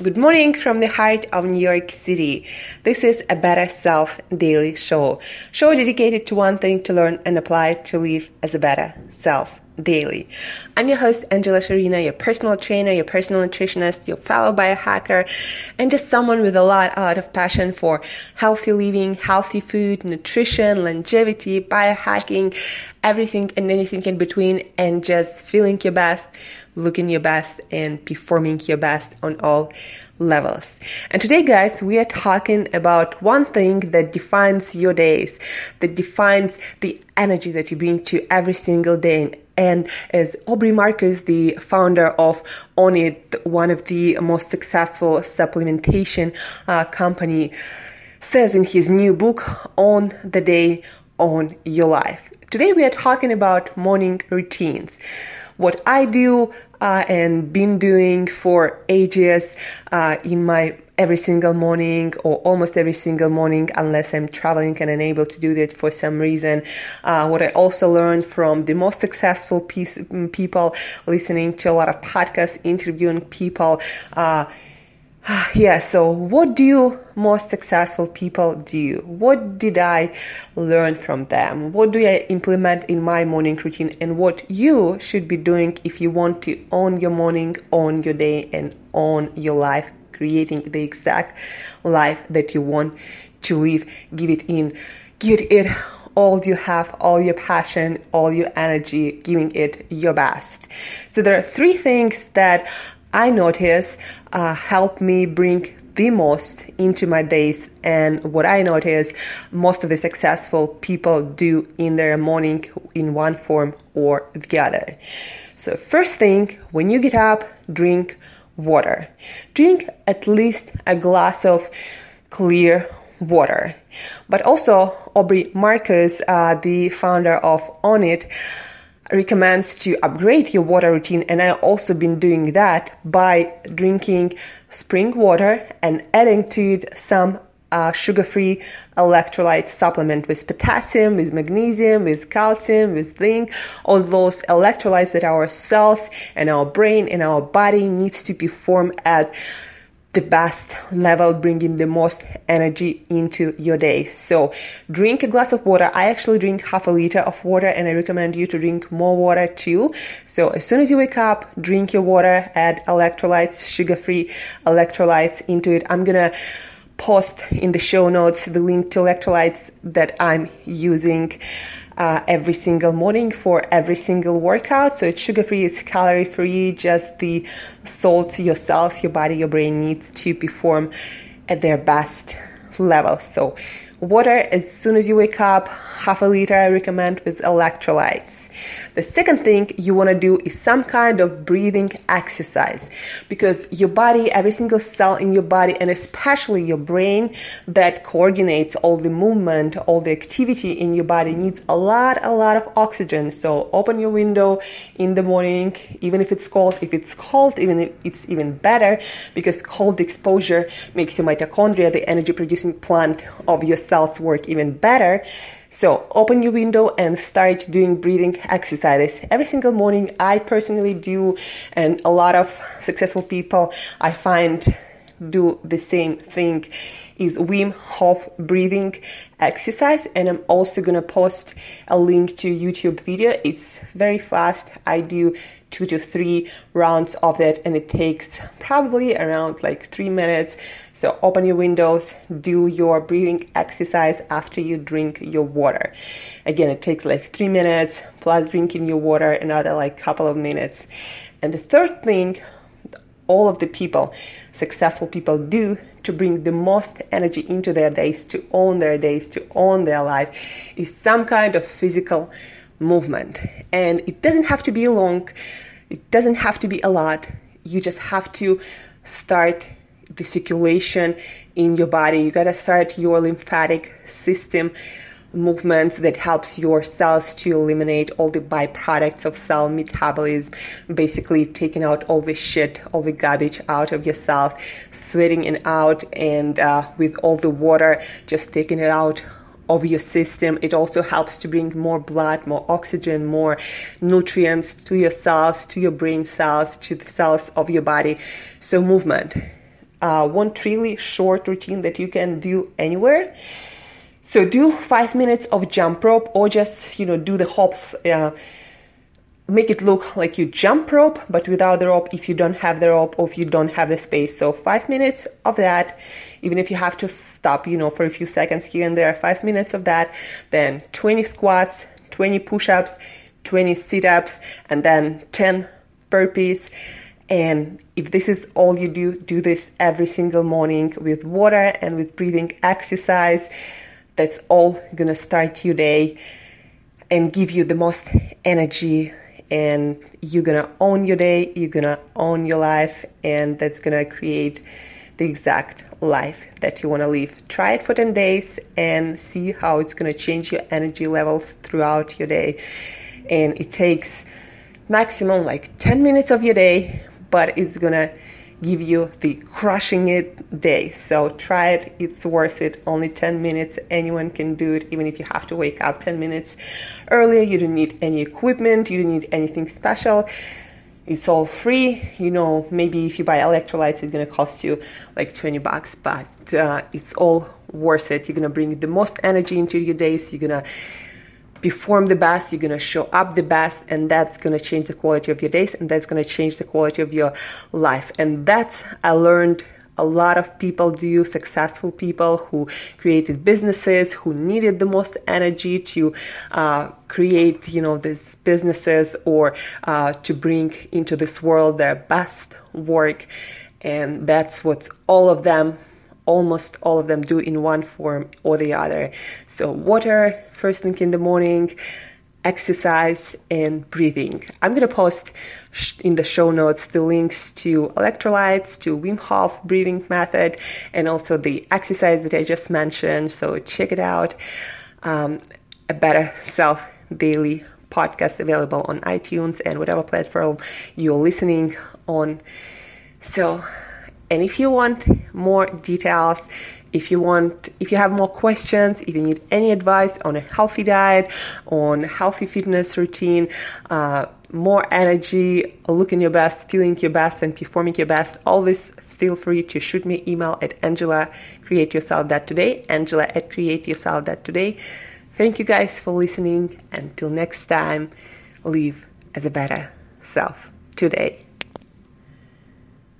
Good morning from the heart of New York City. This is a Better Self Daily Show dedicated to one thing to learn and apply to live as a better self daily. I'm your host, Angela Sharina, your personal trainer, your personal nutritionist, your fellow biohacker, and just someone with a lot of passion for healthy living, healthy food, nutrition, longevity, biohacking, everything and anything in between, and just feeling your best, looking your best, and performing your best on all levels. And today, guys, we are talking about one thing that defines your days, that defines the energy that you bring to every single day. And as Aubrey Marcus, the founder of Onnit, one of the most successful supplementation company, says in his new book, Own the Day, Own Your Life. Today we are talking about morning routines. What I do and been doing for ages in my every single morning or almost every single morning, unless I'm traveling and unable to do that for some reason. What I also learned from the most successful people, listening to a lot of podcasts, interviewing people. So what do most successful people do? What did I learn from them? What do I implement in my morning routine? And what you should be doing if you want to own your morning, own your day, and own your life, creating the exact life that you want to live. Give it all you have, all your passion, all your energy, giving it your best. So there are three things that I notice help me bring the most into my days, and what I notice most of the successful people do in their morning in one form or the other. So first thing, when you get up, drink water. Drink at least a glass of clear water. But also Aubrey Marcus, the founder of Onnit, recommends to upgrade your water routine, and I've also been doing that by drinking spring water and adding to it some sugar-free electrolyte supplement with potassium, with magnesium, with calcium, with zinc, all those electrolytes that our cells and our brain and our body needs to perform at the best level, bringing the most energy into your day. So drink a glass of water. I actually drink half a liter of water, and I recommend you to drink more water too. So as soon as you wake up, drink your water, add electrolytes, sugar-free electrolytes into it. I'm gonna post in the show notes the link to electrolytes that I'm using every single morning for every single workout. So it's sugar-free, it's calorie-free, just the salts your cells, your body, your brain needs to perform at their best level. So water, as soon as you wake up, half a liter I recommend with electrolytes. The second thing you want to do is some kind of breathing exercise, because your body, every single cell in your body, and especially your brain that coordinates all the movement, all the activity in your body, needs a lot of oxygen. So open your window in the morning, even if it's cold. If it's cold, even if it's even better, because cold exposure makes your mitochondria, the energy producing plant of your cells, work even better. So open your window and start doing breathing exercises. Every single morning I personally do, and a lot of successful people I find do the same thing, is Wim Hof breathing exercise. And I'm also going to post a link to a YouTube video. It's very fast. I do 2 to 3 rounds of that, and it takes probably around 3 minutes. So open your windows, do your breathing exercise after you drink your water. Again, it takes 3 minutes plus drinking your water, another couple of minutes. And the third thing all of the people, successful people, do to bring the most energy into their days, to own their days, to own their life, is some kind of physical movement. And it doesn't have to be long. It doesn't have to be a lot. You just have to start the circulation in your body. You got to start your lymphatic system movements that helps your cells to eliminate all the byproducts of cell metabolism, basically taking out all the shit, all the garbage out of yourself, sweating it out, and with all the water, just taking it out of your system. It also helps to bring more blood, more oxygen, more nutrients to your cells, to your brain cells, to the cells of your body. So movement. one really short routine that you can do anywhere. So do 5 minutes of jump rope, or just, do the hops. Make it look like you jump rope, but without the rope if you don't have the rope or if you don't have the space. So 5 minutes of that, even if you have to stop, for a few seconds here and there, 5 minutes of that, then 20 squats, 20 push-ups, 20 sit-ups, and then 10 burpees. And if this is all you do, do this every single morning with water and with breathing exercise. That's all gonna start your day and give you the most energy, and you're gonna own your day, you're gonna own your life, and that's gonna create the exact life that you wanna live. Try it for 10 days and see how it's gonna change your energy levels throughout your day. And it takes maximum like 10 minutes of your day, but it's gonna give you the crushing it day. So try it, it's worth it. Only 10 minutes, anyone can do it, even if you have to wake up 10 minutes earlier. You don't need any equipment, you don't need anything special. It's all free. Maybe if you buy electrolytes, it's gonna cost you like $20, but it's all worth it. You're gonna bring the most energy into your days, you're gonna perform the best, you're gonna show up the best, and that's gonna change the quality of your days, and that's gonna change the quality of your life. And that's, I learned a lot of people do, successful people who created businesses, who needed the most energy to create, these businesses, or to bring into this world their best work. And that's what almost all of them do in one form or the other. So water, first thing in the morning, exercise, and breathing. I'm going to post in the show notes the links to electrolytes, to Wim Hof breathing method, and also the exercise that I just mentioned. So check it out. A Better Self Daily podcast available on iTunes and whatever platform you're listening on. And if you want more details, if you have more questions, if you need any advice on a healthy diet, on healthy fitness routine, more energy, looking your best, feeling your best, and performing your best, always feel free to shoot me email at angela@createyourself.today. Thank you guys for listening. Until next time, live as a better self today.